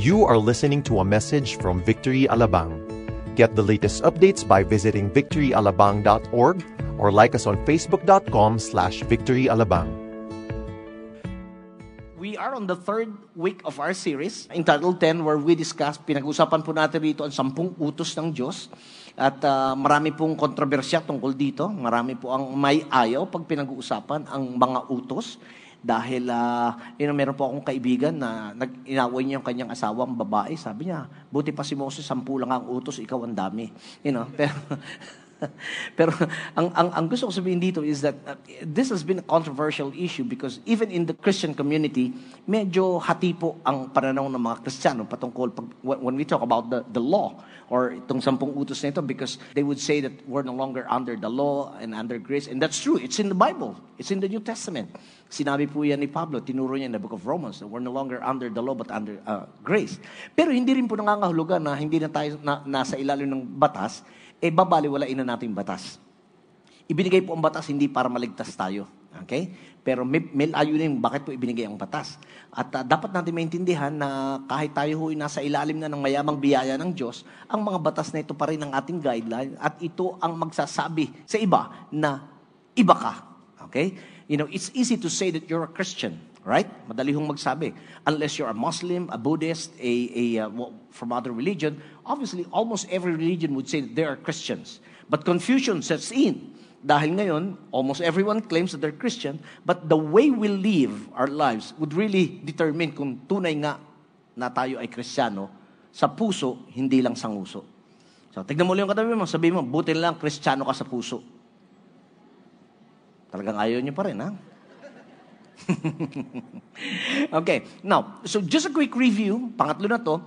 You are listening to a message from Victory Alabang. Get the latest updates by visiting victoryalabang.org or like us on facebook.com/victoryalabang. We are on the third week of our series entitled 10, where we discuss, pinag-usapan po natin dito ang 10 utos ng Diyos. At marami pong kontrobersya tungkol dito. Marami po ang may ayaw pag pinag-uusapan ang mga utos. Dahil, meron po akong kaibigan na inaway niya yung kanyang asawang babae. Sabi niya, buti pa si Moses, 10 lang ang utos, ikaw ang dami. Pero, ang gusto ko sabihin dito is that this has been a controversial issue because even in the Christian community, medyo hati po ang pananaw ng mga Kristiyano patungkol when we talk about the law or itong 10 utos na ito, because they would say that we're no longer under the law and under grace. And that's true. It's in the Bible. It's in the New Testament. Sinabi po yan ni Pablo, tinuro niya in the book of Romans, that we're no longer under the law but under grace. Pero hindi rin po nangangahulugan na hindi na tayo nasa ilalim ng batas, babaliwalain na natin batas. Ibinigay po ang batas hindi para maligtas tayo. Okay? Pero may layunin bakit po ibinigay ang batas. At dapat natin maintindihan na kahit tayo ho'y nasa ilalim na ng mayamang biyaya ng Diyos, ang mga batas na ito pa rin ang ating guideline at ito ang magsasabi sa iba na iba ka. Okay? It's easy to say that you're a Christian, right? Madali hong magsabi. Unless you're a Muslim, a Buddhist, from other religion, obviously, almost every religion would say that they are Christians. But confusion sets in. Dahil ngayon, almost everyone claims that they're Christian, but the way we live our lives would really determine kung tunay nga na tayo ay Kristiyano sa puso, hindi lang sa nguso. So, tignan mo lang yung katabi mo, sabihin mo, buti lang Kristiyano ka sa puso. Talagang ayaw niyo pa rin, ha? Okay. Now, so just a quick review. Pangatlo na to.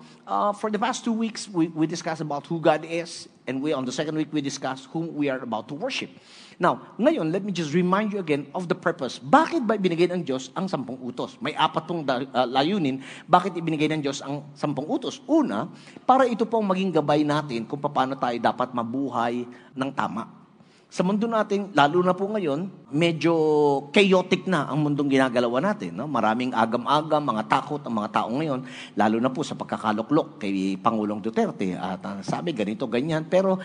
For the past 2 weeks, we discussed about who God is. And on the second week, we discussed whom we are about to worship. Now, ngayon, let me just remind you again of the purpose. Bakit ba ibinigay ng Diyos ang 10 utos? May 4 pong layunin. Bakit ibinigay ng Diyos ang 10 utos? Una, para ito pong maging gabay natin kung paano tayo dapat mabuhay ng tama. Sa mundo natin, lalo na po ngayon, medyo chaotic na ang mundong ginagalawa natin. No? Maraming agam-agam, mga takot ang mga tao ngayon, lalo na po sa pagkakaluklok kay Pangulong Duterte. At sabi, ganito, ganyan. Pero,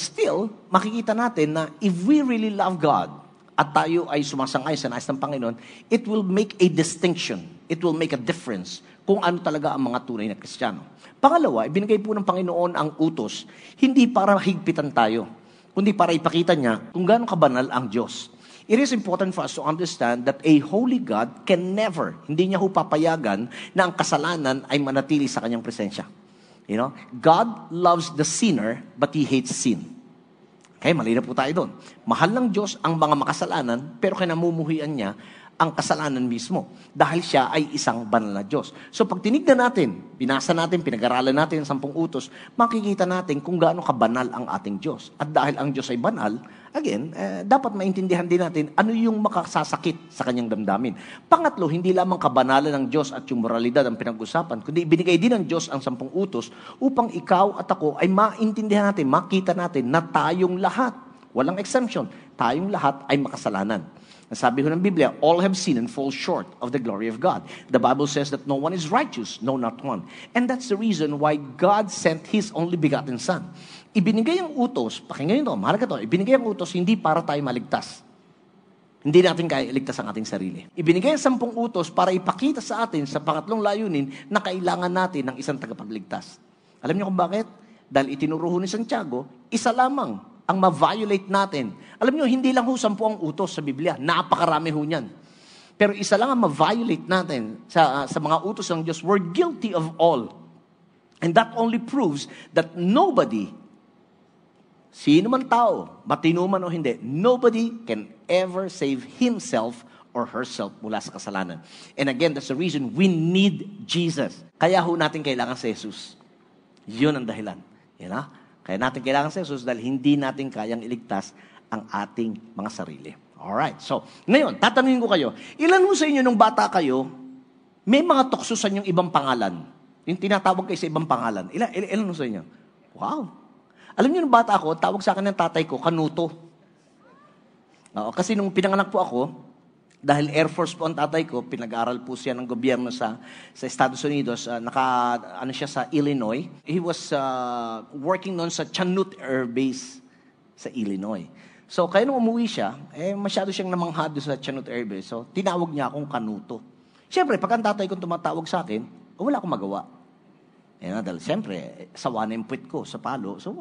still, makikita natin na if we really love God at tayo ay sumasangay sa nais ng Panginoon, it will make a distinction. It will make a difference kung ano talaga ang mga tunay na Kristiyano. Pangalawa, ibinigay po ng Panginoon ang utos, hindi para higpitan tayo, kundi para ipakita niya kung gaano kabanal ang Diyos. It is important for us to understand that a holy God can never, hindi niya papayagan na ang kasalanan ay manatili sa kanyang presensya. God loves the sinner, but He hates sin. Okay, malinaw po tayo doon. Mahal ng Diyos ang mga makasalanan, pero kinamumuhian niya ang kasalanan mismo dahil siya ay isang banal na Diyos. So pag tinignan natin, binasa natin, pinag-aralan natin ang 10 utos, makikita natin kung gaano kabanal ang ating Diyos. At dahil ang Diyos ay banal, again, dapat maintindihan din natin ano yung makasasakit sa kanyang damdamin. Pangatlo, hindi lamang kabanalan ng Diyos at yung moralidad ang pinag-usapan, kundi ibinigay din ng Diyos ang 10 utos upang ikaw at ako ay maintindihan natin, makita natin na tayong lahat, walang exemption, tayong lahat ay makasalanan. Sabi ho ng Biblia, all have sinned and fall short of the glory of God. The Bible says that no one is righteous, no, not one. And that's the reason why God sent His only begotten Son. Ibinigay ang utos, pakinggan nyo ito, mahalaga ito, ibinigay ang utos hindi para tayo maligtas. Hindi natin kaya iligtas ang ating sarili. Ibinigay ang 10 utos para ipakita sa atin sa pangatlong layunin na kailangan natin ng isang tagapagligtas. Alam niyo kung bakit? Dahil itinuro ho ni Santiago, isa lamang ang ma-violate natin. Alam nyo, hindi lang ho 10 ang utos sa Biblia. Napakarami ho niyan. Pero isa lang ang ma-violate natin sa mga utos ng Diyos. We're guilty of all. And that only proves that nobody, sino man tao, matino man o hindi, nobody can ever save himself or herself mula sa kasalanan. And again, that's the reason we need Jesus. Kaya ho natin kailangan si Jesus. Yun ang dahilan. Kaya natin kailangan si Jesus dahil hindi natin kayang iligtas ang ating mga sarili. Alright, so, ngayon, tatanungin ko kayo, ilan mo sa inyo nung bata kayo, may mga tukso sa inyong ibang pangalan? Yung tinatawag kayo sa ibang pangalan. Ilan mo sa inyo? Wow! Alam niyo, nung bata ako, tawag sa akin ng tatay ko, Kanuto. Kasi nung pinanganak po ako, dahil Air Force po ang tatay ko, pinag-aral po siya ng gobyerno sa Estados Unidos. Siya sa Illinois. He was working noon sa Chanute Air Base sa Illinois. So, kaya nung umuwi siya, masyado siyang namanghado sa Chanute Air Base. So, tinawag niya akong Kanuto. Siyempre, pag ang tatay kong tumatawag sa akin, wala akong magawa. You know, dahil siyempre, sawa na yung puwit ko sa palo. So,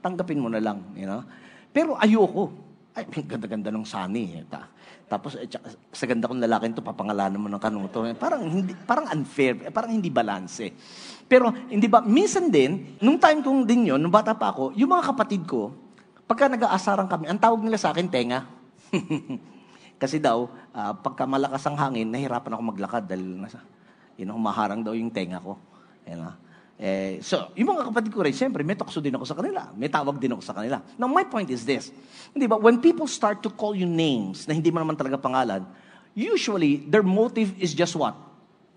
tanggapin mo na lang. You know? Pero ayoko. Ay, ganda-ganda ng sani. Tapos, sa ganda kong lalaking ito, papangalanan mo ng Kanuto. Parang unfair, parang hindi balanse. Pero, hindi ba, minsan din, nung time kong din yun, nung bata pa ako, yung mga kapatid ko, pagka nag-aasaran kami, ang tawag nila sa akin, tenga. Kasi daw, pagka malakas ang hangin, nahirapan ako maglakad dahil humaharang daw yung tenga ko. You know? So, yung mga kapatid ko rin, siyempre, may tukso din ako sa kanila. May tawag din ako sa kanila. Now, my point is this. Hindi ba, when people start to call you names na hindi mo naman talaga pangalan, usually, their motive is just what?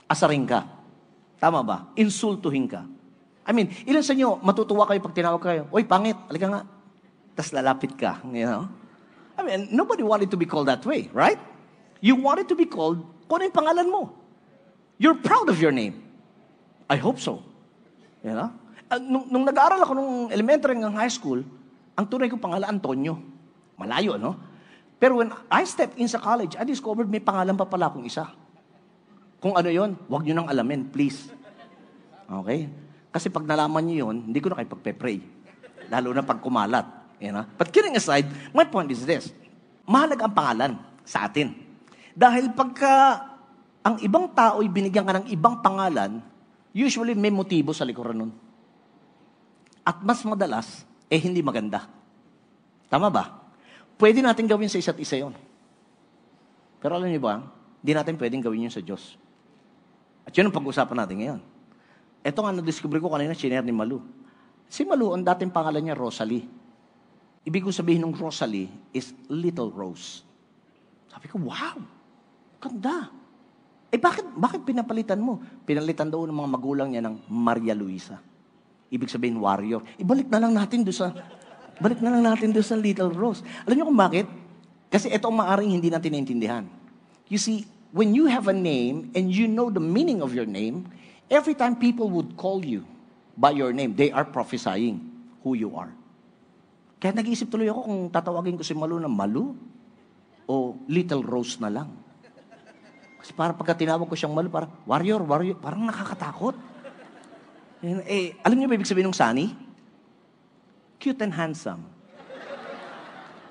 Asarin ka. Tama ba? Insultuhin ka. I mean, ilan sa inyo, matutuwa kayo pag tinawag kayo, oy, pangit, alika nga. Tas lalapit ka, you know? I mean, nobody wanted to be called that way, right? You wanted to be called kung ano yung pangalan mo. You're proud of your name. I hope so. You know? Nung nag-aaral ako nung elementary hanggang high school, ang tunay kong pangalan, Antonio. Malayo, no? Pero when I stepped in sa college, I discovered may pangalan pa pala akong isa. Kung ano yon, wag nyo nang alamin, please. Okay? Kasi pag nalaman nyo yon, hindi ko na kayo pagpe-pray. Lalo na pag kumalat. You know? But kidding aside, my point is this. Mahalaga ang pangalan sa atin. Dahil pagka ang ibang tao'y binigyan ka ng ibang pangalan, usually may motibo sa likuran nun. At mas madalas, hindi maganda. Tama ba? Pwede natin gawin sa isa't isa yun. Pero alam niyo ba, hindi natin pwedeng gawin yun sa Diyos. At yun ang pag-uusapan natin ngayon. Ito nga na-discover ko kanina, siner ni Malu. Si Malu, ang dating pangalan niya, Rosalie. Ibig ko sabihin ng Rosalie is Little Rose. Sabi ko, wow! Ganda! Bakit pinapalitan mo? Pinalitan daw ng mga magulang niya ng Maria Luisa. Ibig sabihin, warrior. Balik na lang natin doon sa Little Rose. Alam niyo kung bakit? Kasi ito ang maaring hindi natin naintindihan. You see, when you have a name and you know the meaning of your name, every time people would call you by your name, they are prophesying who you are. Kaya nag-iisip tuloy ako kung tatawagin ko si Malu na Malu o Little Rose na lang. Kasi para pagka tinawag ko siyang Malu, parang warrior, warrior, parang nakakatakot. Alam niyo ba ibig sabihin ng Sunny? Cute and handsome.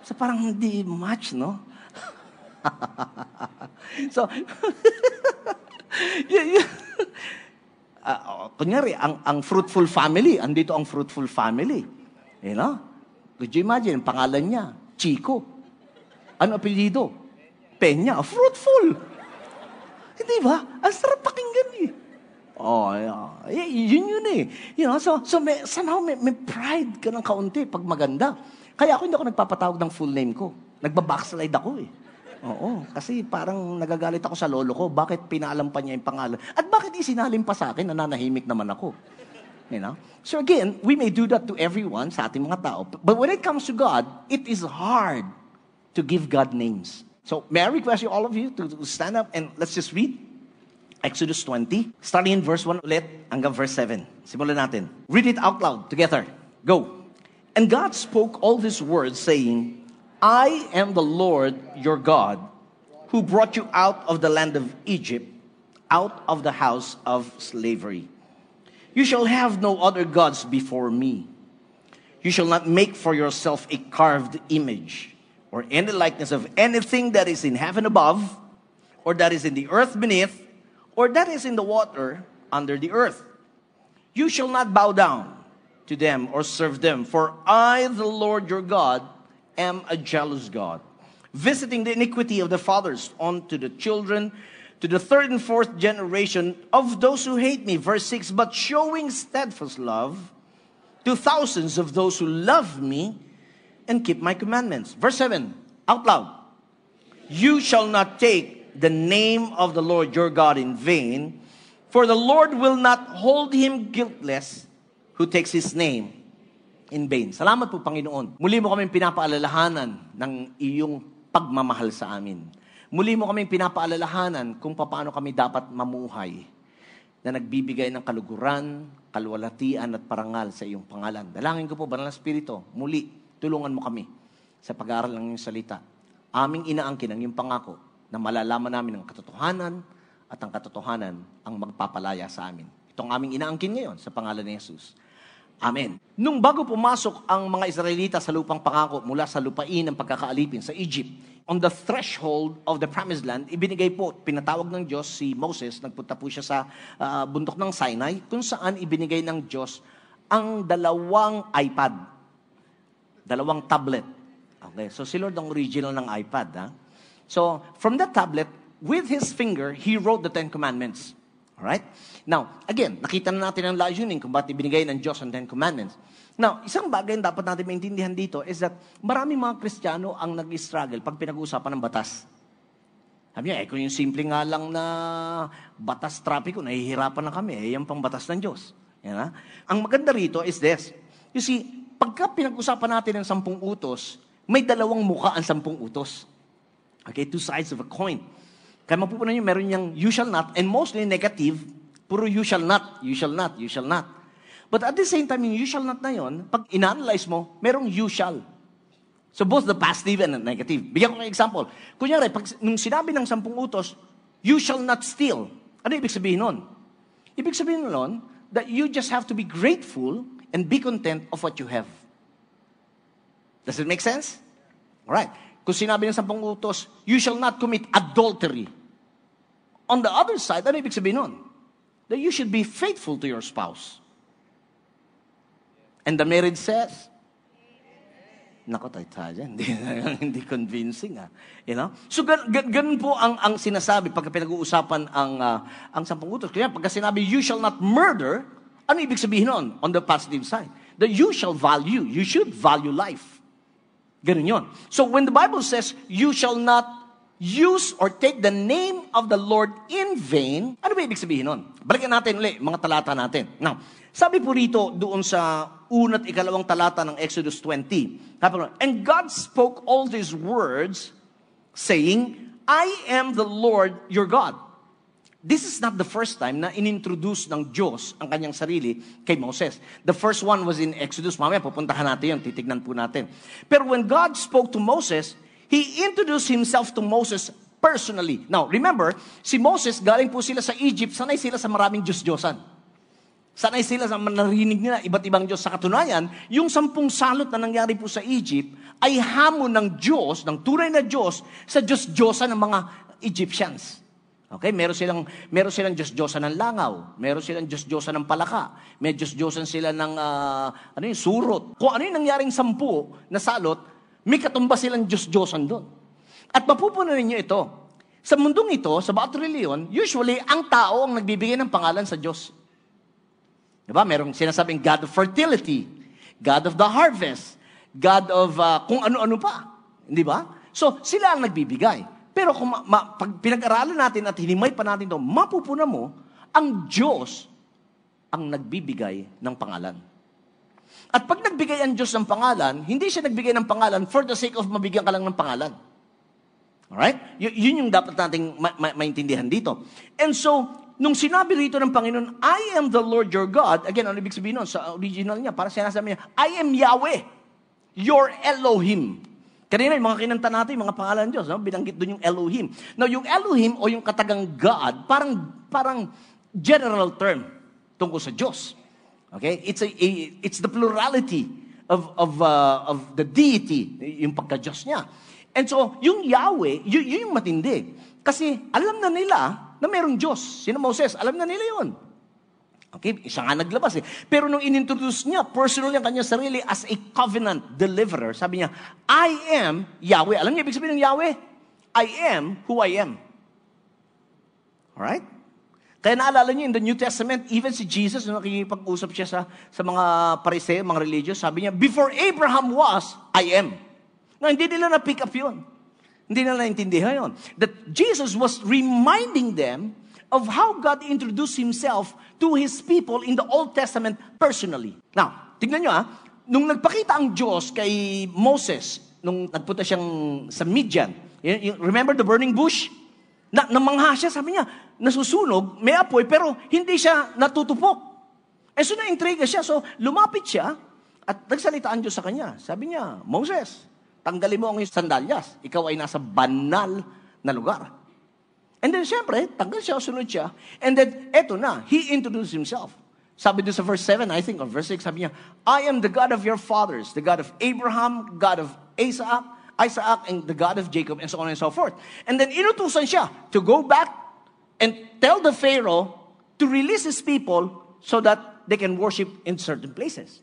So parang hindi match, no? So, yeah. Kunyari, ang Fruitful Family, andito ang Fruitful Family. You know? Could you imagine? Ang pangalan niya, Chico. Ano apelido? Peña. Fruitful. Hindi ba? Ang sarap pakinggan eh. Oh, yeah. Yun eh. You know, so somehow may pride ka ng kaunti pag maganda. Kaya ako hindi ako nagpapatawag ng full name ko. Nagbabackslide ako eh. Oo, kasi parang nagagalit ako sa lolo ko. Bakit pinaalam pa niya yung pangalan? At bakit isinalim pa sa akin na nanahimik naman ako? You know? So again, we may do that to everyone sa ating mga tao. But when it comes to God, it is hard to give God names. So may I request you, all of you, to stand up and let's just read Exodus 20, starting in verse 1 ulit hanggang verse 7. Simulan natin. Read it out loud together. Go. And God spoke all these words, saying, I am the Lord your God, who brought you out of the land of Egypt, out of the house of slavery. You shall have no other gods before me. You shall not make for yourself a carved image or any likeness of anything that is in heaven above or that is in the earth beneath or that is in the water under the earth. You shall not bow down to them or serve them, for I, the Lord your God, am a jealous God, visiting the iniquity of the fathers onto the children, to the third and fourth generation of those who hate me. Verse 6, but showing steadfast love to thousands of those who love me and keep my commandments. Verse 7, out loud. You shall not take the name of the Lord your God in vain, for the Lord will not hold him guiltless who takes his name in vain. Salamat po, Panginoon. Muli mo kaming pinapaalalahanan ng iyong pagmamahal sa amin. Muli mo kaming pinapaalalahanan kung paano kami dapat mamuhay na nagbibigay ng kaluguran, kalwalatian at parangal sa iyong pangalan. Dalangin ko po, Banal na Espiritu, muli, tulungan mo kami sa pag-aaral ng iyong salita. Aming inaangkin ang iyong pangako na malalaman namin ang katotohanan at ang katotohanan ang magpapalaya sa amin. Itong aming inaangkin ngayon sa pangalan ni Jesus. Amen. Nung bago pumasok ang mga Israelita sa lupang pangako mula sa lupain ng pagkakaalipin sa Egypt, on the threshold of the promised land, ibinigay po, pinatawag ng Diyos si Moses, nagpunta po siya sa bundok ng Sinai, kung saan ibinigay ng Diyos ang dalawang iPad, dalawang tablet. Okay, so si Lord ang original ng iPad. Ha? So, from that tablet, with his finger, he wrote the Ten Commandments. Alright? Now, again, nakita na natin ang layunin kung bakit ibinigay ng Diyos ang Ten Commandments. Now, isang bagay na dapat natin maintindihan dito is that maraming mga Kristiyano ang nag-struggle pag pinag-uusapan ng batas. Sabi niya, kung yung simple nga lang na batas trapiko, nahihirapan na kami. Yan pang batas ng Diyos. Yan, ha? Ang maganda rito is this. You see, pagka pinag-usapan natin ang 10 utos, may dalawang mukha ang 10 utos. Okay, two sides of a coin. Kaya mapupunan nyo, meron niyang you shall not, and mostly negative, puro you shall not, you shall not, you shall not. But at the same time, yung you shall not na yun, pag in-analyze mo, merong you shall. So both the positive and the negative. Bigyan ko ng example. Kunyari, pag, nung sinabi ng 10 utos, you shall not steal. Ano ibig sabihin nun? Ibig sabihin nun, that you just have to be grateful and be content of what you have. Does it make sense? Alright. Kung sinabi ng 10 utos, you shall not commit adultery. On the other side, ano ibig sabihin nun? That you should be faithful to your spouse. And the marriage says, nako, tayo dyan. Hindi convincing, ha? You know? So, ganun po ang sinasabi pagka pinag-uusapan ang 10 utos. Kaya pagka sinabi, you shall not murder, ano ibig sabihin nun? On the positive side. That you shall value, you should value life. Ganun yun. So when the Bible says, you shall not use or take the name of the Lord in vain, ano ba ibig sabihin nun? Balikan natin ulit, mga talata natin. Now, sabi po rito doon sa una't ikalawang talata ng Exodus 20. And God spoke all these words, saying, I am the Lord your God. This is not the first time na inintroduce ng Diyos ang kanyang sarili kay Moses. The first one was in Exodus. Mamaya, pupuntahan natin yun. Titignan po natin. Pero when God spoke to Moses, He introduced Himself to Moses personally. Now, remember, si Moses, galing po sila sa Egypt. Sanay sila sa maraming Diyos-Diyosan. Sanay sila sa manarinig nila iba't ibang Diyos. Sa katunayan, yung 10 salot na nangyari po sa Egypt ay hamon ng Diyos, ng tunay na Diyos, sa Diyos-Diyosan ng mga Egyptians. Okay, meron silang Diyos-Diyosan ng langaw, meron silang Diyos-Diyosan ng palaka, may Diyos-Diyosan sila ng surot. Kung ano yung nangyaring 10 na salot, may katumba silang Diyos-Diyosan doon. At mapupunan ninyo ito. Sa mundong ito, sa bawat reliyon, usually ang tao ang nagbibigay ng pangalan sa Diyos. Diba? Merong sinasabing God of fertility, God of the harvest, God of kung ano-ano pa. Di ba? So, sila ang nagbibigay. Pero kung pag pinag-aralan natin at hinimay pa natin ito, mapupuna mo, ang Diyos ang nagbibigay ng pangalan. At pag nagbigay ang Diyos ng pangalan, hindi siya nagbigay ng pangalan for the sake of mabigyan ka lang ng pangalan. Alright? Yun yung dapat nating maintindihan dito. And so, nung sinabi rito ng Panginoon, I am the Lord your God, again, ano ibig sabihin nun? Sa original niya, para sinasabi niya, I am Yahweh, your Elohim. Kanina, yung mga kinanta natin, yung mga pangalan ng Diyos, no? Binanggit doon yung Elohim. Now, yung Elohim o yung katagang God, parang general term tungkol sa Diyos. Okay? It's the plurality of the deity, yung pagka-Diyos niya. And so, yung Yahweh, yun yung matindi. Kasi alam na nila na mayroong Diyos. Sino Moses? Alam na nila yun. Okay? Siya nga naglabas eh. Pero nung inintroduce niya, personal yung kanyang sarili as a covenant deliverer, sabi niya, I am Yahweh. Alam niya, ibig sabihin ng Yahweh? I am who I am. Alright? Kaya naalala niyo, in the New Testament, even si Jesus, nung nakikipag-usap siya sa mga pariseo, mga religious, sabi niya, before Abraham was, I am. No, hindi nila na-pick up yun. Hindi nila naintindihan yun. That Jesus was reminding them of how God introduced Himself to His people in the Old Testament personally. Now, tignan nyo nung nagpakita ang Diyos kay Moses, nung nagpunta siyang sa Midian, Remember the burning bush? Namangha siya, sabi niya, nasusunog, may apoy, pero hindi siya natutupok. And so na-intriga siya. So lumapit siya at nagsalita ang Diyos sa kanya. Sabi niya, Moses, tanggalin mo ang iyong sandalyas. Ikaw ay nasa banal na lugar. And then siyempre, tanggal siya, sunod siya. And then eto na, he introduced himself. Sabi doon sa verse 7, I think, or verse 6, sabi niya, I am the God of your fathers, the God of Abraham, God of Isaac, and the God of Jacob, and so on and so forth. And then inutusan siya to go back and tell the Pharaoh to release his people so that they can worship in certain places.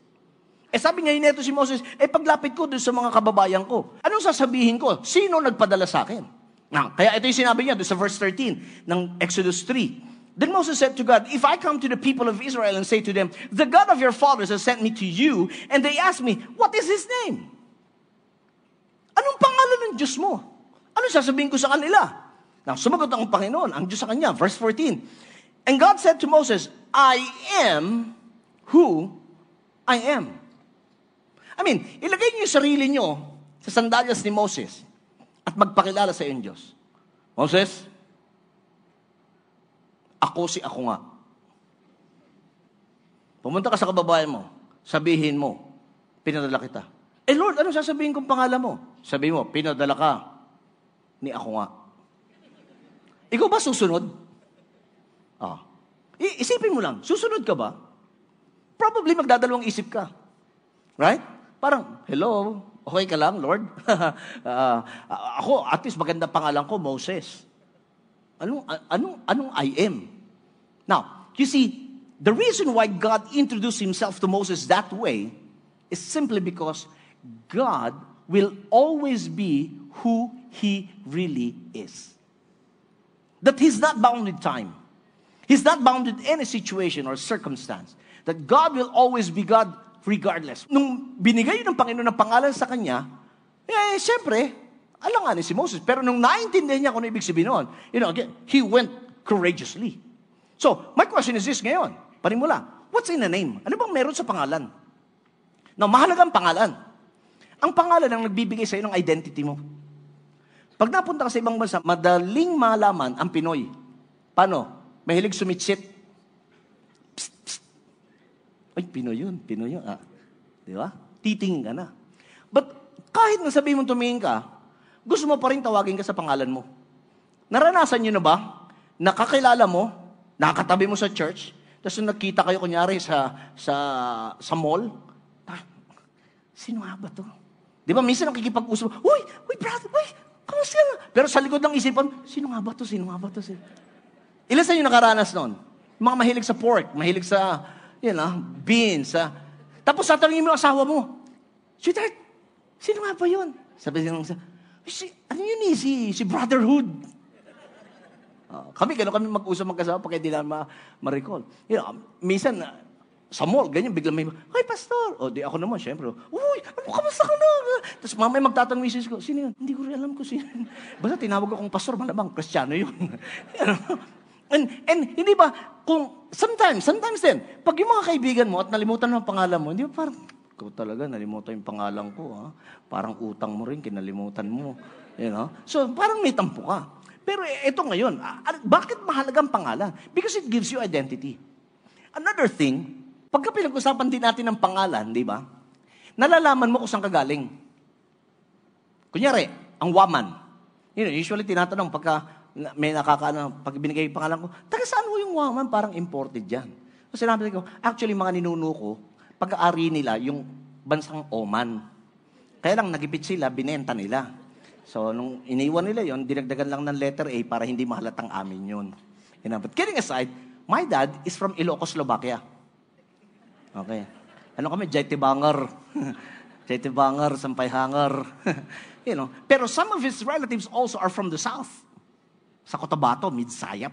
Eh sabi ngayon neto si Moses, paglapit ko doon sa mga kababayan ko, anong sasabihin ko? Sino nagpadala sa akin? Kaya ito yung sinabi niya doon sa verse 13 ng Exodus 3. Then Moses said to God, if I come to the people of Israel and say to them, the God of your fathers has sent me to you, and they ask me, what is his name? Anong pangalan ng Diyos mo? Ano sasabihin ko sa kanila? Now, sumagot ang Panginoon, ang Diyos sa kanya, verse 14. And God said to Moses, I am who I am. I mean, ilagay niyo yung sarili niyo sa sandalyas ni Moses at magpakilala sa iyong Diyos. Moses, ako si ako nga. Pumunta ka sa kababayan mo, sabihin mo, pinadala kita. Lord, anong sasabihin kong pangalan mo? Sabihin mo, pinadala ka ni ako nga. Ikaw ba susunod? Isipin mo lang, susunod ka ba? Probably magdadalawang isip ka. Right? Parang, hello, okay ka lang, Lord? Ako, at least maganda pangalan ko, Moses. Anong I am? Now, you see, the reason why God introduced himself to Moses that way is simply because God will always be who he really is. That he's not bound with time. He's not bound with any situation or circumstance. That God will always be God regardless. Nung binigay ng Panginoon ng pangalan sa kanya, siyempre, alanganin si Moses. Pero nung naintindihan niya kung ano ibig sabihin noon, again, he went courageously. So, my question is this ngayon. Panimula, what's in a name? Ano bang meron sa pangalan? Now, mahalagang pangalan. Ang pangalan ang nagbibigay sa'yo ng identity mo. Pag napunta ka sa ibang bansa, madaling malaman ang Pinoy. Paano? Mahilig sumitsit. Psst, psst. Ay, Pinoy yun, Pinoy yun. Di ba? Titingin ka na. But kahit nasabihin mo tumingin ka, gusto mo pa rin tawagin ka sa pangalan mo. Naranasan nyo na ba? Nakakilala mo, nakatabi mo sa church, tapos nakita kayo kunyari sa mall. Sino nga ba to? Di ba minsan nakikipag-usap, uy brother, uy, kamusta na? Pero sa likod ng isipan, sino nga ba to? Sino nga ba to? Ilan sa inyo nakaranas noon? Mga mahilig sa pork, mahilig sa, beans. Tapos satanungin mo asawa mo, sweetheart, sino nga ba yun? Sabi nyo sa, ano yun eh, si brotherhood. Kami mag-usap magkasama pag hindi lang ma-recall. Minsan, sa mall, ganyan, biglang may, pastor! O, di ako naman, syempre. Uy, ano, kamusta ka na? Tapos mamaya magtatanong misis ko, sino yun? Hindi ko rin alam ko sino yun. Basta tinawag akong pastor, malamang, Kristiyano yun. And hindi ba, kung, sometimes din, pag yung mga kaibigan mo at nalimutan ng pangalan mo, hindi ba parang, ikaw talaga, nalimutan yung pangalan ko, ha? Parang utang mo rin, kinalimutan mo. So, parang may tampo ka. Pero ito ngayon, bakit mahalagang pangalan? Because it gives you identity. Another thing, pagka pinag-usapan din natin ng pangalan, di ba? Nalalaman mo kung saan kagaling. Kunyari, ang Waman. Usually tinatanong pagka may pag binigay yung pangalan ko, taga saan ko yung Waman? Parang imported yan. So, sinabi ko, actually, mga ninuno ko, pag-aari nila yung bansang Oman. Kaya lang nagipit sila, binenta nila. So, nung iniwan nila yon, dinagdagan lang ng letter A para hindi mahalatang amin yun. But kidding aside, my dad is from Ilocos, Slovakia. Okay. Ano kami? Jaitibanger. Jaitibanger, Sampayhanger. Pero some of his relatives also are from the south. Sa Cotabato, Midsayap.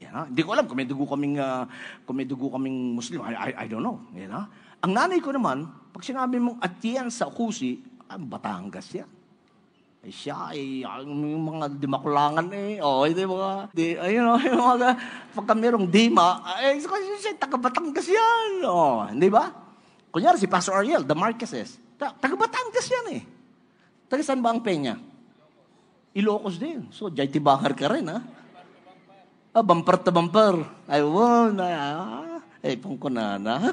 Hindi ko alam kung may dugo kaming, Muslim. I don't know. Ang nanay ko naman, pag sinabi mong atiyan sa Kusi, Batangas yan. Ay siya, yung mga dimakulangan yung mga, pagka merong dima, siya, taga-Batangas yan. Hindi ba? Kunyari si Pastor Ariel, the Marqueses, taga-Batangas yan. Taga saan ba ang Peña? Ilocos din. So, J.T. Bakar ka rin, ha? Ah, bumper to bumper. I won. Eh, pong ko na na.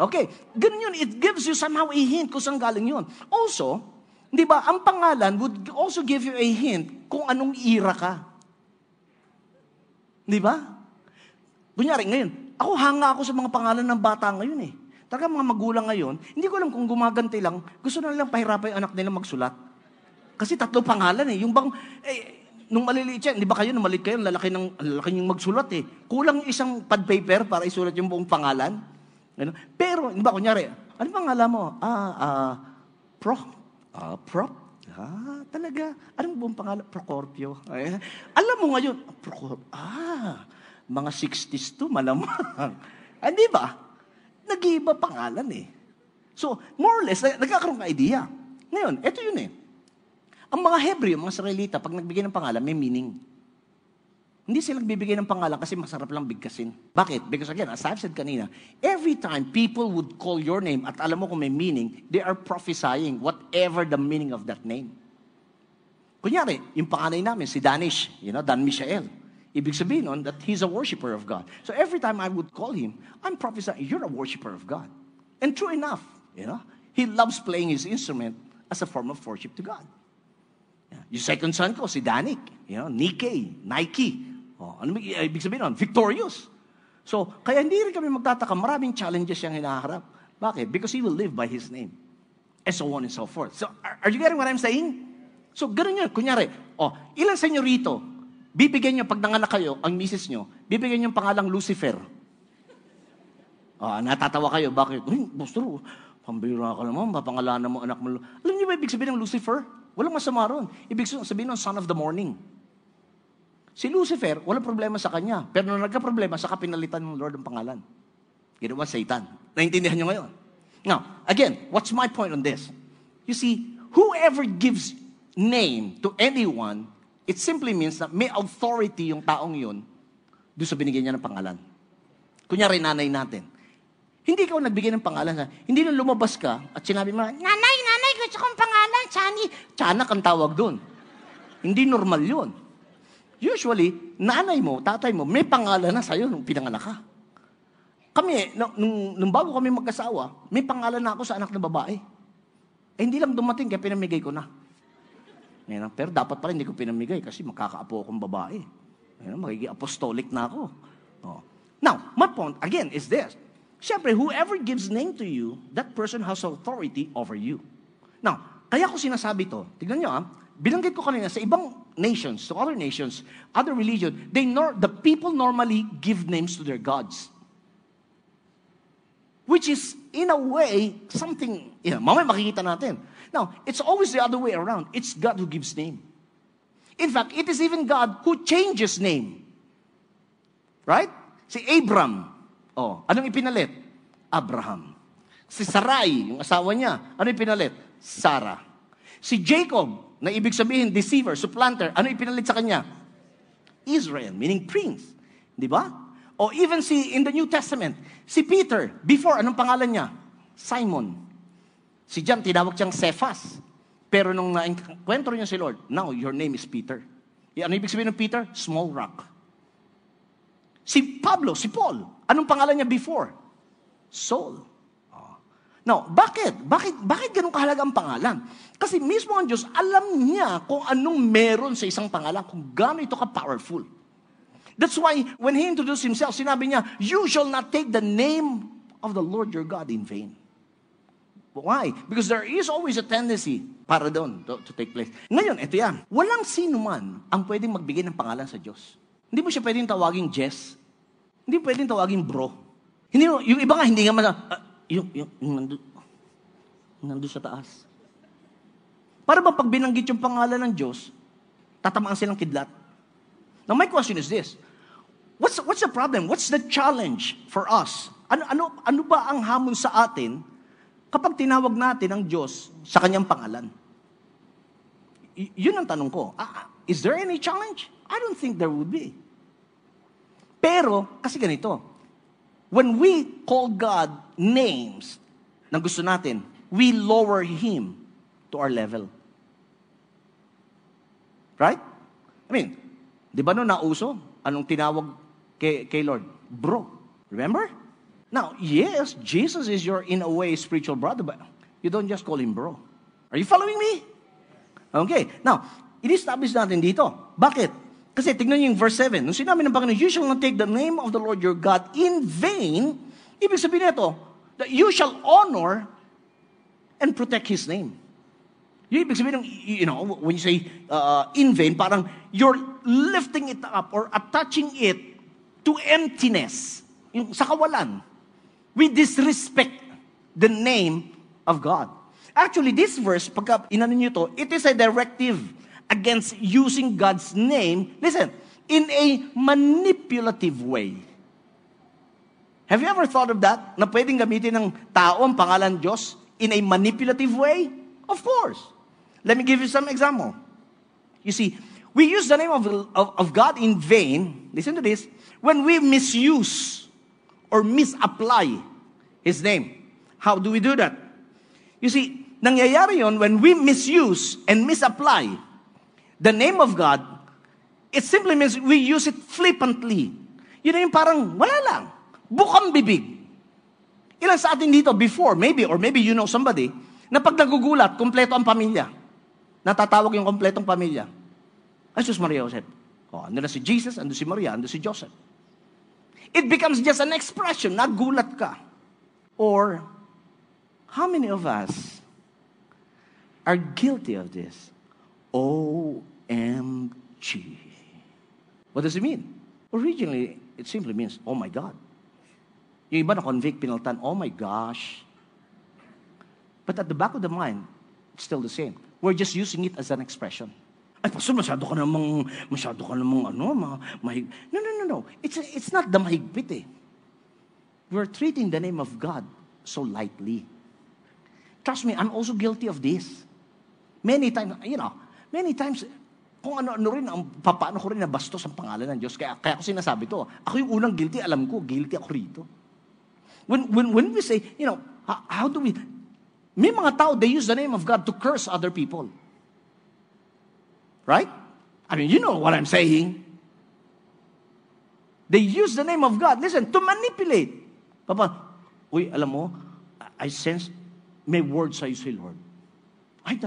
Okay. Ganun yun. It gives you somehow a hint kung saan galing yun. Also, di ba, ang pangalan would also give you a hint kung anong era ka. Di ba? Kunyari, ngayon, ako hanga ako sa mga pangalan ng bata ngayon, eh. Talaga mga magulang ngayon, hindi ko alam kung gumaganti lang, gusto na lang pahirapan yung anak nila magsulat. Kasi tatlo pangalan eh. Yung bang, eh, nung maliliit siya, hindi ba kayo, nung maliit kayo, lalaki yung magsulat eh. Kulang yung isang pad paper para isulat yung buong pangalan. Ano? Pero, hindi ba, kunyari, ano bang alam mo? Prop? Ah, talaga? Anong buong pangalan? Procorpio. Ay, alam mo ngayon, mga 60s to, malamang. Hindi ba? Nag-iiba pangalan eh. So, more or less, nagkakaroon ka idea. Ngayon, eto yun eh. Ang mga Hebreo, mga Israelita, pag nagbigay ng pangalan, may meaning. Hindi sila nagbibigay ng pangalan kasi masarap lang bigkasin. Bakit? Because again, as I've said kanina, every time people would call your name at alam mo kung may meaning, they are prophesying whatever the meaning of that name. Kunyari, yung panganay namin, si Danish, you know, Dan Michael. Ibig sabihin nun that he's a worshiper of God. So every time I would call him, I'm prophesying, you're a worshiper of God. And true enough, you know, he loves playing his instrument as a form of worship to God. Yeah. Yung second son ko, si Danik, you know, Nike. Oh, ano ibig sabihin nun? Victorious. So, kaya hindi rin kami magtataka, maraming challenges siyang hinaharap. Bakit? Because he will live by his name. And so on and so forth. So, are you getting what I'm saying? So, ganun yun. Kunyari, oh, ilan sa inyo rito, bibigyan nyo, pag nanganak kayo, ang misis nyo, bibigyan nyo yung pangalang Lucifer. Natatawa kayo, bakit? Uy, Buster, pambira ka naman, papangalanan mo, anak mo. Alam nyo ba ibig sabihin ng Lucifer? Walang masama ron. Ibig sabihin ng son of the morning. Si Lucifer, walang problema sa kanya. Pero nung nagka-problema, saka pinalitan ng Lord ang pangalan. Ginawa Satan. Naintindihan nyo ngayon? Now, again, what's my point on this? You see, whoever gives name to anyone, it simply means na may authority yung taong yun doon sa binigyan niya ng pangalan. Kunyari, nanay natin. Hindi ka nagbigay ng pangalan. Ha? Hindi nung lumabas ka at sinabi mo, Nanay, gusto kong pangalan, Chani. Chanak ang tawag doon. Hindi normal yun. Usually, nanay mo, tatay mo, may pangalan na sa'yo nung pinanganak ka. Kami, nung bago kami mag-asawa, may pangalan na ako sa anak na babae. Eh, hindi lang dumating kaya pinamigay ko na. Pero dapat pala hindi ko pinamigay kasi makakaapo akong babae. Magiging apostolic na ako. Oh. Now, my point, again, is this. Siyempre, whoever gives name to you, that person has authority over you. Now, kaya ko sinasabi to. Tignan nyo, binanggit ko kanina, sa ibang nations, to other nations, other religion, the people normally give names to their gods. Which is, in a way, something, you know, mamaya makikita natin. Now, it's always the other way around. It's God who gives name. In fact, it is even God who changes name. Right? Si Abram. Oh, anong ipinalit? Abraham. Si Sarai, yung asawa niya. Anong ipinalit? Sarah. Si Jacob, na ibig sabihin, deceiver, supplanter. Anong ipinalit sa kanya? Israel, meaning prince. Di ba? Or even si, in the New Testament, si Peter, before, anong pangalan niya? Simon. Si John, tinawag siyang Cephas. Pero nung naenkwentro niya si Lord, now your name is Peter. Ano ibig sabihin ng Peter? Small rock. Si Pablo, si Paul, anong pangalan niya before? Saul. Oh. Now, bakit? Bakit ganun kahalaga ang pangalan? Kasi mismo ang Diyos, alam niya kung anong meron sa isang pangalan, kung gano'n ito ka-powerful. That's why, when He introduced Himself, sinabi niya, you shall not take the name of the Lord your God in vain. Why? Because there is always a tendency para doon to take place. Ngayon, ito yan. Walang sino man ang pwedeng magbigay ng pangalan sa Diyos. Hindi mo siya pwedeng tawaging Jess. Hindi mo pwedeng tawaging bro. Hindi mo, yung iba nga, hindi nga man, nandun sa taas. Para ba pag binanggit yung pangalan ng Diyos, tatamaan silang kidlat? Now, my question is this. What's the problem? What's the challenge for us? Ano ba ang hamon sa atin kapag tinawag natin ang Diyos sa kanyang pangalan? Yun ang tanong ko. Is there any challenge? I don't think there would be. Pero, kasi ganito, when we call God names na gusto natin, we lower Him to our level. Right? I mean, di ba no nauso? Anong tinawag kay Lord? Bro. Remember? Now, yes, Jesus is your, in a way, spiritual brother, but you don't just call him bro. Are you following me? Okay. Now, in-establish natin dito. Bakit? Kasi tignan niyo yung verse 7. Nung sinabi ng Panginoon, you shall not take the name of the Lord your God in vain. Ibig sabihin nito, that you shall honor and protect His name. Yung ibig sabihin ng, you know, when you say in vain, parang you're lifting it up or attaching it to emptiness. Yung sa kawalan. We disrespect the name of God. Actually, this verse, pagka inanin nyo to, it is a directive against using God's name, listen, in a manipulative way. Have you ever thought of that? Na pwedeng gamitin ng tao ang pangalan Diyos in a manipulative way? Of course. Let me give you some example. You see, we use the name of God in vain, listen to this, when we misuse or misapply His name. How do we do that? You see, nangyayari yon when we misuse and misapply the name of God. It simply means we use it flippantly. Yun yung parang wala lang. Bukang bibig. Ilan sa atin dito before, maybe, or maybe you know somebody, na pag nagugulat, kompleto ang pamilya. Natatawag yung kompletong pamilya. Jesus, Maria, Joseph. Oh, ando na si Jesus, ando si Maria, ando si Joseph. It becomes just an expression. Nagulat ka. Or, how many of us are guilty of this? OMG. What does it mean? Originally, it simply means, oh my God. Yung iba na convict, pinaltan, oh my gosh. But at the back of the mind, it's still the same. We're just using it as an expression. Ay, Pastor, masyado ka namang mahig. No. It's not the mahigpit eh. We're treating the name of God so lightly. Trust me, I'm also guilty of this. Many times, kung ano-ano rin, paano ko rin nabastos ang pangalan ng Diyos. Kaya ko sinasabi to. Ako yung unang guilty, alam ko, guilty ako rito. When we say, you know, how do we... May mga tao, they use the name of God to curse other people. Right? I mean, you know what I'm saying. They use the name of God, listen, to manipulate. Papa, uy, alam mo, I sense may word sa'yo si Lord. Ay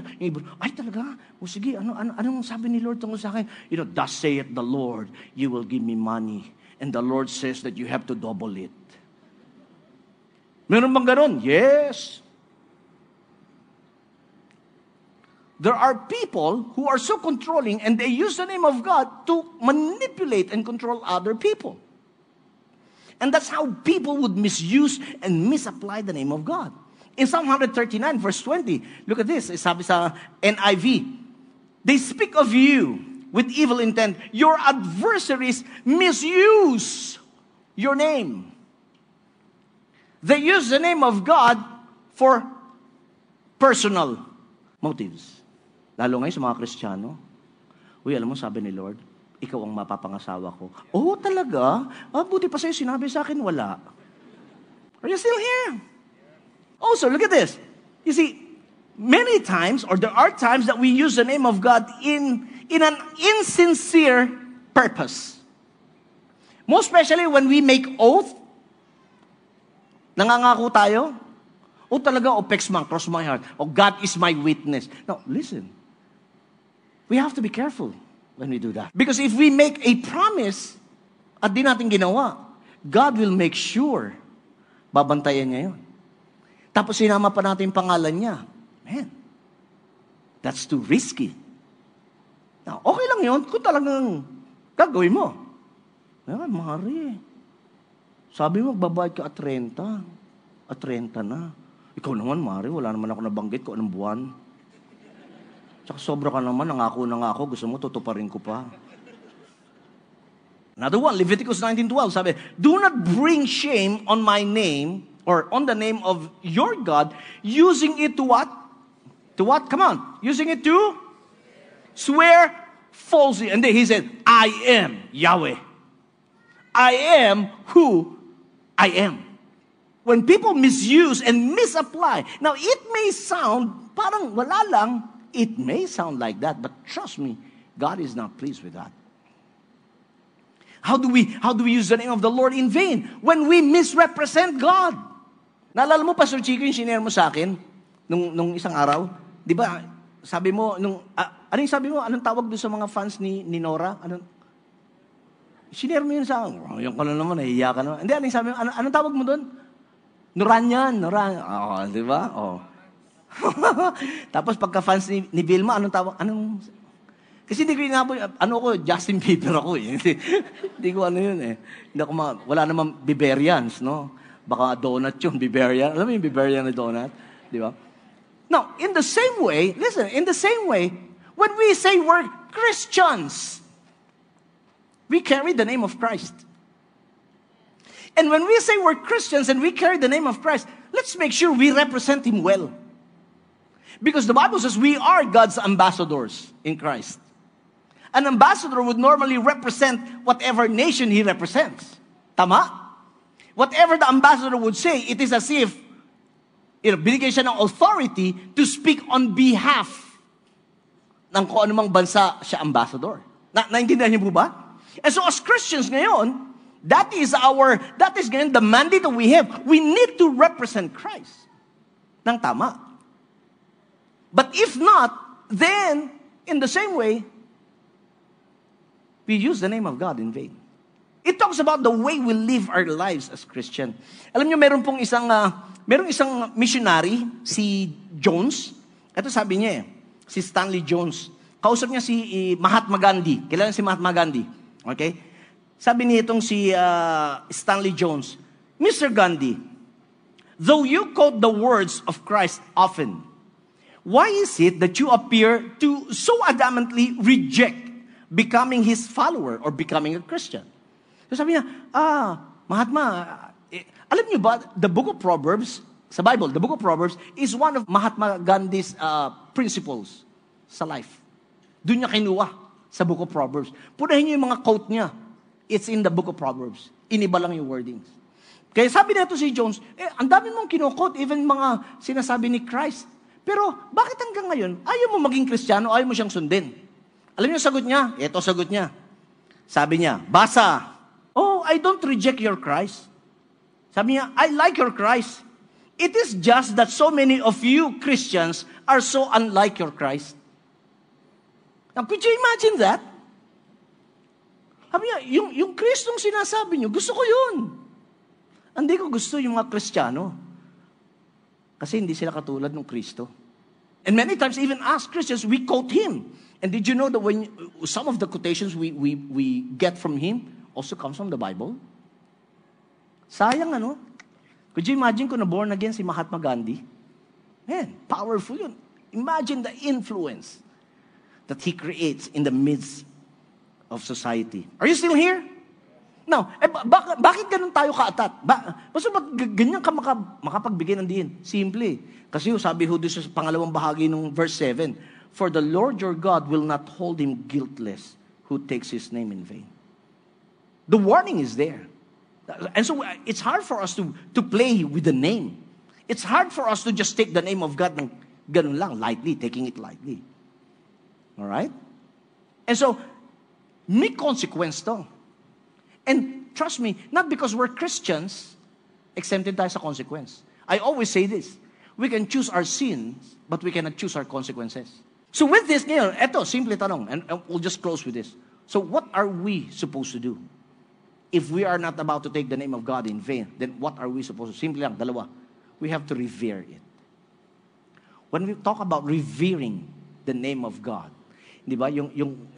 talaga? O sige, anong sabi ni Lord tungkol sa akin? You know, thus saith the Lord, you will give me money. And the Lord says that you have to double it. Meron bang ganun? Yes. There are people who are so controlling and they use the name of God to manipulate and control other people. And that's how people would misuse and misapply the name of God. In Psalm 139 verse 20, look at this. Sabi sa NIV, they speak of you with evil intent. Your adversaries misuse your name. They use the name of God for personal motives. Lalo ngayon sa mga Kristiyano, uy, alam mo, sabi ni Lord, ikaw ang mapapangasawa ko. Oh, talaga? Ah, buti pa sa'yo, sinabi sa akin, wala. Are you still here? Also, look at this. You see, many times, or there are times that we use the name of God in an insincere purpose. Most especially when we make oath, nangangako tayo, oh talaga, oh pex man, cross my heart, oh God is my witness. Now, listen, we have to be careful when we do that. Because if we make a promise at di natin ginawa, God will make sure babantayan niya yun. Tapos sinama pa natin yung pangalan niya. Man, that's too risky. Now, okay lang yun kung talagang gagawin mo. Ayan, Mari, sabi mo, magbabayad ka at 30. At 30 na. Ikaw naman, Mari, wala naman ako nabanggit ko anong buwan. Tsaka sobra ka naman, nangako na nga ako, gusto mo, tutuparin ko pa. Another one, Leviticus 19:12, sabi, do not bring shame on my name or on the name of your God, using it to what? To what? Come on. Using it to? Swear falsely. And then he said, I am Yahweh. I am who I am. When people misuse and misapply, now it may sound, parang wala lang, it may sound like that, but trust me, God is not pleased with that. How do we use the name of the Lord in vain when we misrepresent God? Naalala mo, Pastor Chico, yung sinare mo sa akin nung isang araw? Di ba, sabi mo, anong sabi mo? Anong tawag doon sa mga fans ni Nora? Anong? Sinare mo yun sa akin. Yung ka na naman, nahihiya ka naman. Hindi, anong sabi mo? Anong tawag mo doon? Noran yan, Noran. Oh, di ba? Oh. Tapos pagka-fans ni Vilma, anong tawag? Anong... Kasi hindi ko inaabot, Justin Bieber ako eh. Hindi ko yun eh. Hindi ako wala namang Biberians, no? Baka donut yun, Biberian. Alam mo yung Biberian na donut? Di ba? No, in the same way, listen, in the same way, when we say we're Christians, we carry the name of Christ. And when we say we're Christians and we carry the name of Christ, let's make sure we represent Him well. Because the Bible says we are God's ambassadors in Christ. An ambassador would normally represent whatever nation he represents. Tama? Whatever the ambassador would say, it is as if, binigay siya ng authority to speak on behalf ng kung anumang bansa siya ambassador. Naintindihan niyo po ba? And so as Christians ngayon, that is ngayon the mandate that we have. We need to represent Christ. Nang tama. But if not, then, in the same way, we use the name of God in vain. It talks about the way we live our lives as Christian. Alam nyo, meron pong isang missionary, si Jones. Ito sabi niya si Stanley Jones. Kausap niya si Mahatma Gandhi. Kilala si Mahatma Gandhi. Okay? Sabi niya itong si Stanley Jones, Mr. Gandhi, though you quote the words of Christ often, why is it that you appear to so adamantly reject becoming his follower or becoming a Christian? So sabi niya, Mahatma, alam niyo ba, the book of Proverbs, sa Bible, the book of Proverbs is one of Mahatma Gandhi's principles sa life. Doon niya kinuha sa book of Proverbs. Punahin niyo yung mga quote niya. It's in the book of Proverbs. Iniba lang yung wordings. Kaya sabi na ito si Jones, ang dami mong kinu-quote, even mga sinasabi ni Christ. Pero bakit hanggang ngayon, ayaw mo maging Kristiyano, ayaw mo siyang sundin? Alam niyo sagot niya? Ito sagot niya. Sabi niya, basa. Oh, I don't reject your Christ. Sabi niya, I like your Christ. It is just that so many of you Christians are so unlike your Christ. Now, could you imagine that? Sabi niya, yung Kristong sinasabi niyo, gusto ko yun. Hindi ko gusto yung mga Kristiyano. Kasi hindi sila katulad ng Kristo. And many times, even us Christians, we quote Him. And did you know that when some of the quotations we get from Him also comes from the Bible? Sayang, ano? Could you imagine kung na-born again si Mahatma Gandhi? Man, powerful yun. Imagine the influence that he creates in the midst of society. Are you still here? Now, bakit ganun tayo kaatat? Ba't ganyan ka makapagbigay ng diin? Simple. Kasi sabi ho doon sa pangalawang bahagi ng verse 7, for the Lord your God will not hold him guiltless who takes his name in vain. The warning is there. And so it's hard for us to play with the name. It's hard for us to just take the name of God ng ganun lang, lightly, taking it lightly. All right? And so, may consequence to. And trust me, not because we're Christians, exempted tayo sa consequence. I always say this. We can choose our sins, but we cannot choose our consequences. So with this, ngayon, eto, simple tanong, and we'll just close with this. So what are we supposed to do? If we are not about to take the name of God in vain, then what are we supposed to do? Simple lang, dalawa. We have to revere it. When we talk about revering the name of God, di ba?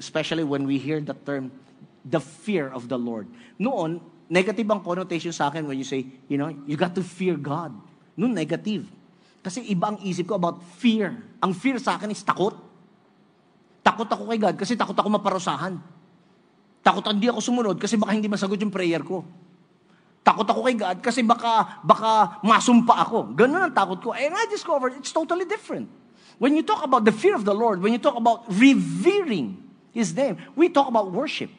Especially when we hear the term, the fear of the Lord. Noon, negative ang connotation sa akin when you say, you got to fear God. Noon, negative. Kasi iba ang isip ko about fear. Ang fear sa akin is takot. Takot ako kay God kasi takot ako maparusahan. Takot hindi ako sumunod kasi baka hindi masagot yung prayer ko. Takot ako kay God kasi baka masumpa ako. Ganun ang takot ko. And I discovered it's totally different. When you talk about the fear of the Lord, when you talk about revering His name, we talk about worship.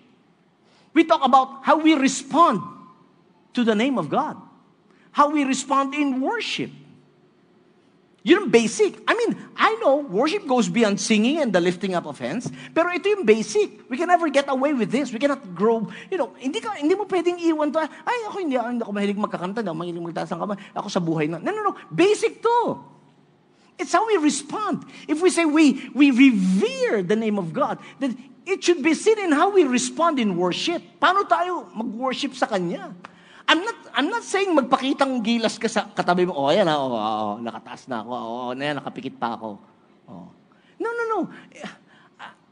We talk about how we respond to the name of God. How we respond in worship. Yun ang basic. I mean, I know worship goes beyond singing and the lifting up of hands. Pero ito yung basic. We can never get away with this. We cannot grow. You know, hindi mo pwedeng iwan to. Ay, ako hindi ako mahilig magkakanta. Hindi ako mahilig magtaas ng kamay. Ako sa buhay na. No, no, no. Basic to. It's how we respond. If we say we revere the name of God, then it should be seen in how we respond in worship. Paano tayo mag-worship sa Kanya? I'm not saying magpakitang gilas ka sa katabi mo. Oh, ayan, oh, nakataas na ako. Oh, na yan, nakapikit pa ako. Oh. No.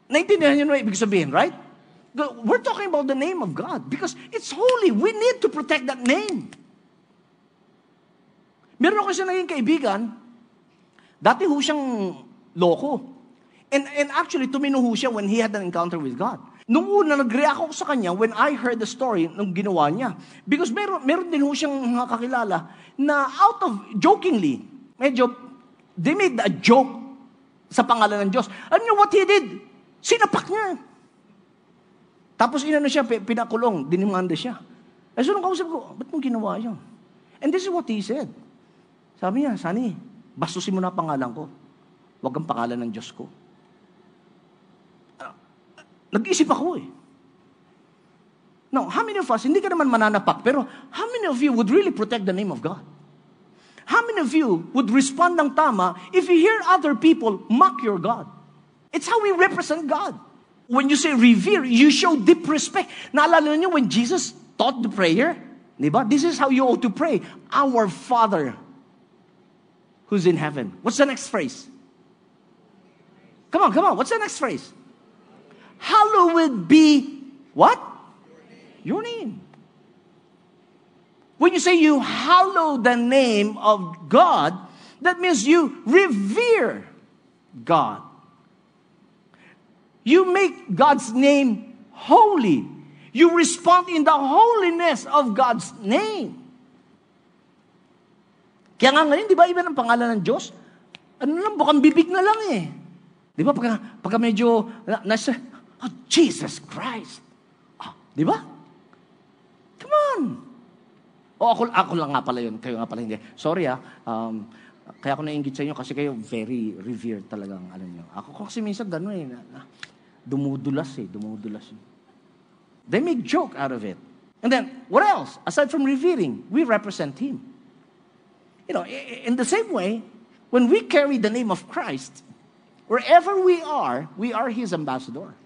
Naintindihan yun, ibig sabihin, right? We're talking about the name of God because it's holy. We need to protect that name. Meron ako siya naging kaibigan. Dati ho siyang loko. And actually, tuminuho siya when he had an encounter with God. Nung una, nag-react ako sa kanya when I heard the story nung ginawa niya. Because meron din ho siyang mga kakilala na out of, jokingly, medyo, they made a joke sa pangalan ng Diyos. Alam niyo what he did? Sinapak niya. Tapos inano siya, pinakulong, dinimanda siya. At so nung kausap ko, ba't mong ginawa yun? And this is what he said. Sabi niya, Sunny, bastusin mo na pangalan ko. Huwag ang pangalan ng Diyos ko. Nag-isip ako eh. Now, how many of us, hindi ka naman mananapak, pero how many of you would really protect the name of God? How many of you would respond ng tama if you hear other people mock your God? It's how we represent God. When you say revere, you show deep respect. Naalala niyo when Jesus taught the prayer? Diba? This is how you ought to pray. Our Father who's in heaven. What's the next phrase? Come on. What's the next phrase? Hallowed be what? Your name. When you say you hallow the name of God, that means you revere God. You make God's name holy. You respond in the holiness of God's name. Kaya nga ngayon, di ba iba ng pangalan ng Diyos? Ano lang, bukang bibig na lang eh. Di ba pagka medyo nasa... Oh, Jesus Christ. Oh, di ba? Come on. Oh, ako lang nga pala yun. Kayo nga pala hindi. Sorry kaya ako nainggit sa inyo kasi kayo very revered talagang alam nyo. Ako kasi minsan ganun eh. Dumudulas eh. They make joke out of it. And then, what else? Aside from revering, we represent Him. You know, in the same way, when we carry the name of Christ, wherever we are His ambassador.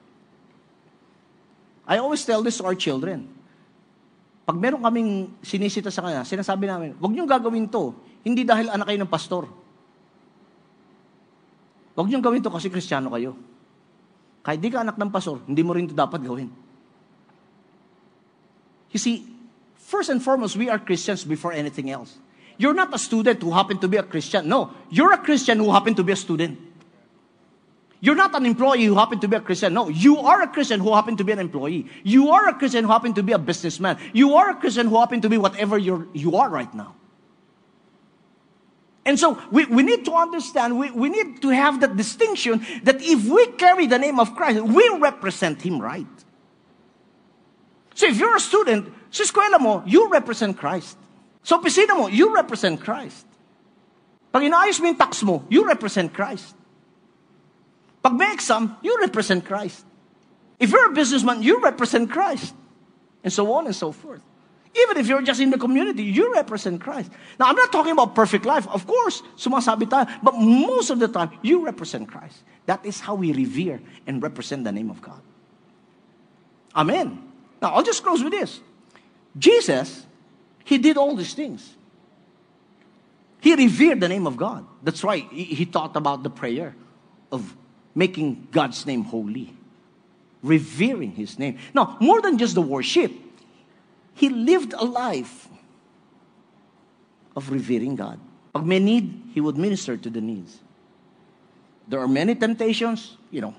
I always tell this to our children. Pag meron kaming sinisita sa kanya, sinasabi namin, huwag niyong gagawin to, hindi dahil anak kayo ng pastor. Huwag niyong gawin to kasi Kristiyano kayo. Kahit di ka anak ng pastor, hindi mo rin to dapat gawin. You see, first and foremost, we are Christians before anything else. You're not a student who happened to be a Christian. No, you're a Christian who happened to be a student. You're not an employee who happened to be a Christian. No, you are a Christian who happened to be an employee. You are a Christian who happened to be a businessman. You are a Christian who happened to be whatever you are right now. And so we need to understand, we need to have that distinction that if we carry the name of Christ, we represent Him right. So if you're a student, sa eskwela mo, you represent Christ. Sa opisina mo, you represent Christ. Pag inaayos mo yung tax mo, you represent Christ. Pag may exam, you represent Christ. If you're a businessman, you represent Christ. And so on and so forth. Even if you're just in the community, you represent Christ. Now, I'm not talking about perfect life. Of course, sumasabi tayo. But most of the time, you represent Christ. That is how we revere and represent the name of God. Amen. Now, I'll just close with this. Jesus, He did all these things. He revered the name of God. That's why He taught about the prayer of making God's name holy. Revering His name. Now, more than just the worship, He lived a life of revering God. Pag may need, He would minister to the needs. There are many temptations, you know.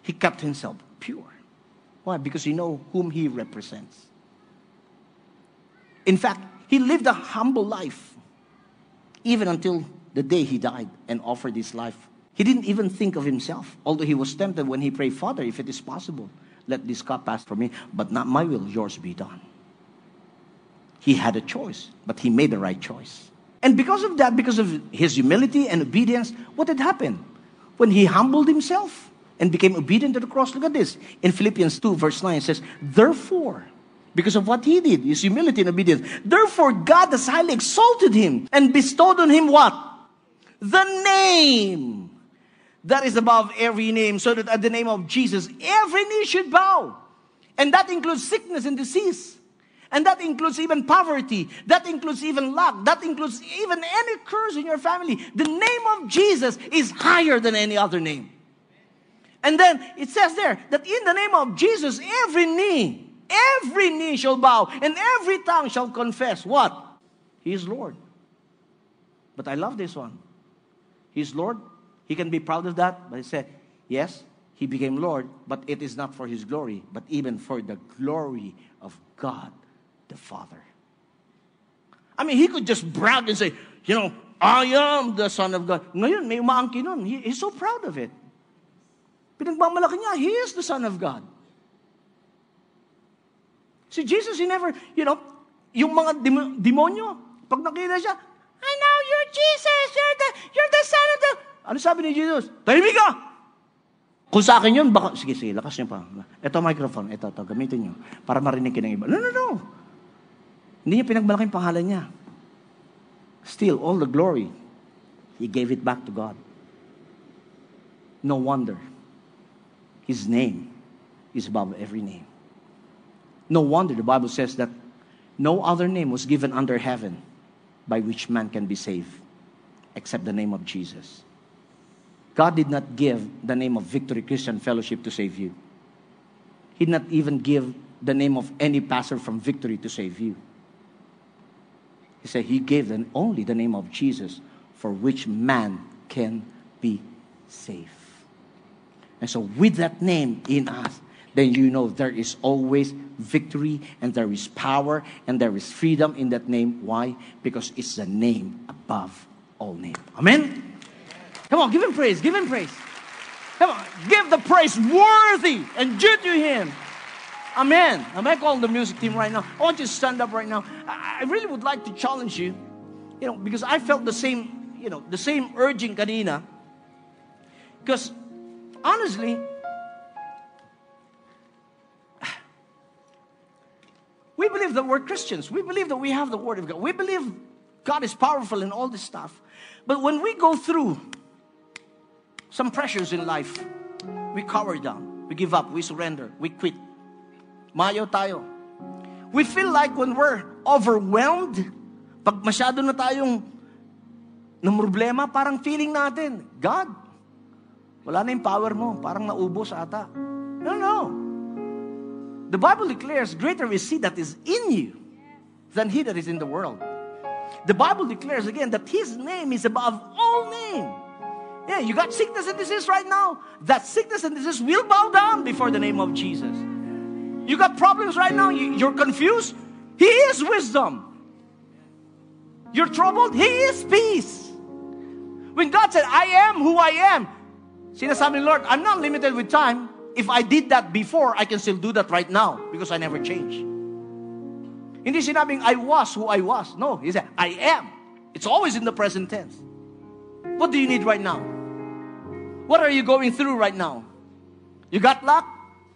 He kept Himself pure. Why? Because He knows whom He represents. In fact, He lived a humble life, even until the day He died and offered His life. He didn't even think of Himself, although He was tempted when He prayed, Father, if it is possible, let this cup pass from me, but not my will, yours be done. He had a choice, but He made the right choice. And because of that, because of his humility and obedience, what had happened? When he humbled himself and became obedient to the cross, look at this. In Philippians 2 verse 9, it says, therefore, because of what he did, his humility and obedience, therefore God has highly exalted him and bestowed on him what? The name that is above every name, so that at the name of Jesus, every knee should bow. And that includes sickness and disease. And that includes even poverty. That includes even luck. That includes even any curse in your family. The name of Jesus is higher than any other name. And then it says there that in the name of Jesus, every knee shall bow and every tongue shall confess what? He is Lord. But I love this one. He is Lord. He can be proud of that. But he said, yes, he became Lord, but it is not for his glory, but even for the glory of God the Father. I mean, he could just brag and say, you know, I am the Son of God. Ngayon, may umaangkin nun. He's so proud of it. Pinagmamalaki niya, he is the Son of God. See, Jesus, he never, you know, yung mga demonyo, pag nakita siya, I know, you're Jesus, you're the Son of the... Ano sabi ni Jesus? Tahimik ka! Kung sa akin yun, baka... Sige, sige, lakas niyo pa. Ito microphone, ito, gamitin niyo. Para marinig kayo ng iba. No. Hindi niya pinagmalaki yung pangalan niya. Still, all the glory, he gave it back to God. No wonder. His name is above every name. No wonder the Bible says that no other name was given under heaven by which man can be saved except the name of Jesus. God did not give the name of Victory Christian Fellowship to save you. He did not even give the name of any pastor from Victory to save you. He said he gave them only the name of Jesus for which man can be saved. And so with that name in us, then you know there is always victory and there is power and there is freedom in that name. Why? Because it's the name above all name. Amen? Come on, give him praise. Give him praise. Come on, give the praise worthy and due to him. Amen. I'm going to call the music team right now. I want you to stand up right now. I really would like to challenge you, you know, because I felt the same, you know, the same urging kanina. Because honestly, we believe that we're Christians. We believe that we have the Word of God. We believe God is powerful and all this stuff. But when we go through some pressures in life, we cower down. We give up. We surrender. We quit. Mayo tayo. We feel like when we're overwhelmed, pag masyado na tayong namroblema, parang feeling natin, God, wala na yung power mo. Parang naubos ata. No. The Bible declares, greater is he that is in you than he that is in the world. The Bible declares again that his name is above all name. Yeah, you got sickness and disease right now. That sickness and disease will bow down before the name of Jesus. You got problems right now. You're confused. He is wisdom. You're troubled. He is peace. When God said, I am who I am, sinasabi ni Lord, I'm not limited with time. If I did that before, I can still do that right now because I never change. Hindi sinabing, I was who I was. No, he said, I am. It's always in the present tense. What do you need right now? What are you going through right now? You got luck?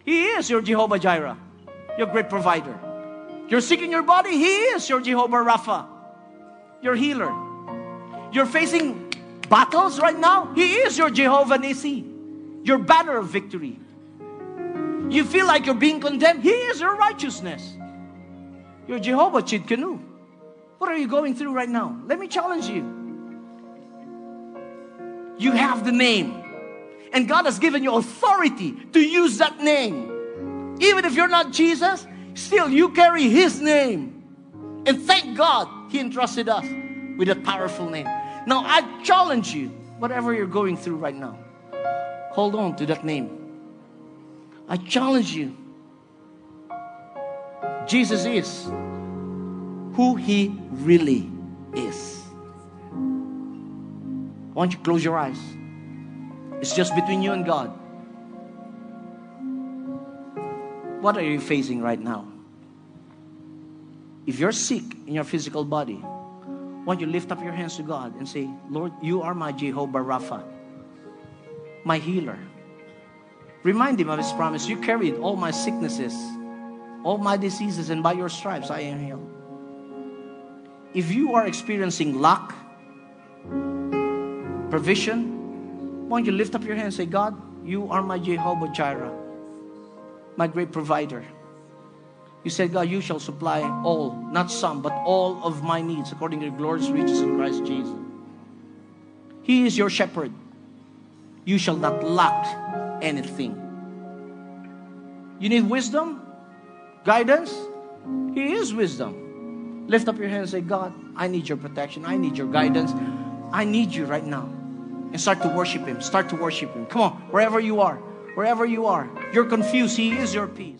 He is your Jehovah Jireh, your great provider. You're sick in your body? He is your Jehovah Rapha, your healer. You're facing battles right now? He is your Jehovah Nissi, your banner of victory. You feel like you're being condemned. He is your righteousness. You're Jehovah Chidkenu. What are you going through right now? Let me challenge you. You have the name. And God has given you authority to use that name. Even if you're not Jesus, still you carry his name. And thank God he entrusted us with that powerful name. Now I challenge you, whatever you're going through right now, hold on to that name. I challenge you. Jesus is who he really is. Why don't you close your eyes? It's just between you and God. What are you facing right now? If you're sick in your physical body, Why don't you lift up your hands to God and say, Lord, you are my Jehovah Rapha, my healer. Remind him of his promise. You carried all my sicknesses, all my diseases, and by your stripes I am healed. If you are experiencing lack, provision, why don't you lift up your hand and say, God, you are my Jehovah Jireh, my great provider. You said, God, you shall supply all, not some, but all of my needs according to your glorious riches in Christ Jesus. He is your shepherd. You shall not lack anything. You need wisdom, guidance. He is wisdom. Lift up your hand and say, God, I need your protection. I need your guidance. I need you right now. And start to worship him. Start to worship him. Come on, wherever you are. Wherever you are. You're confused. He is your peace.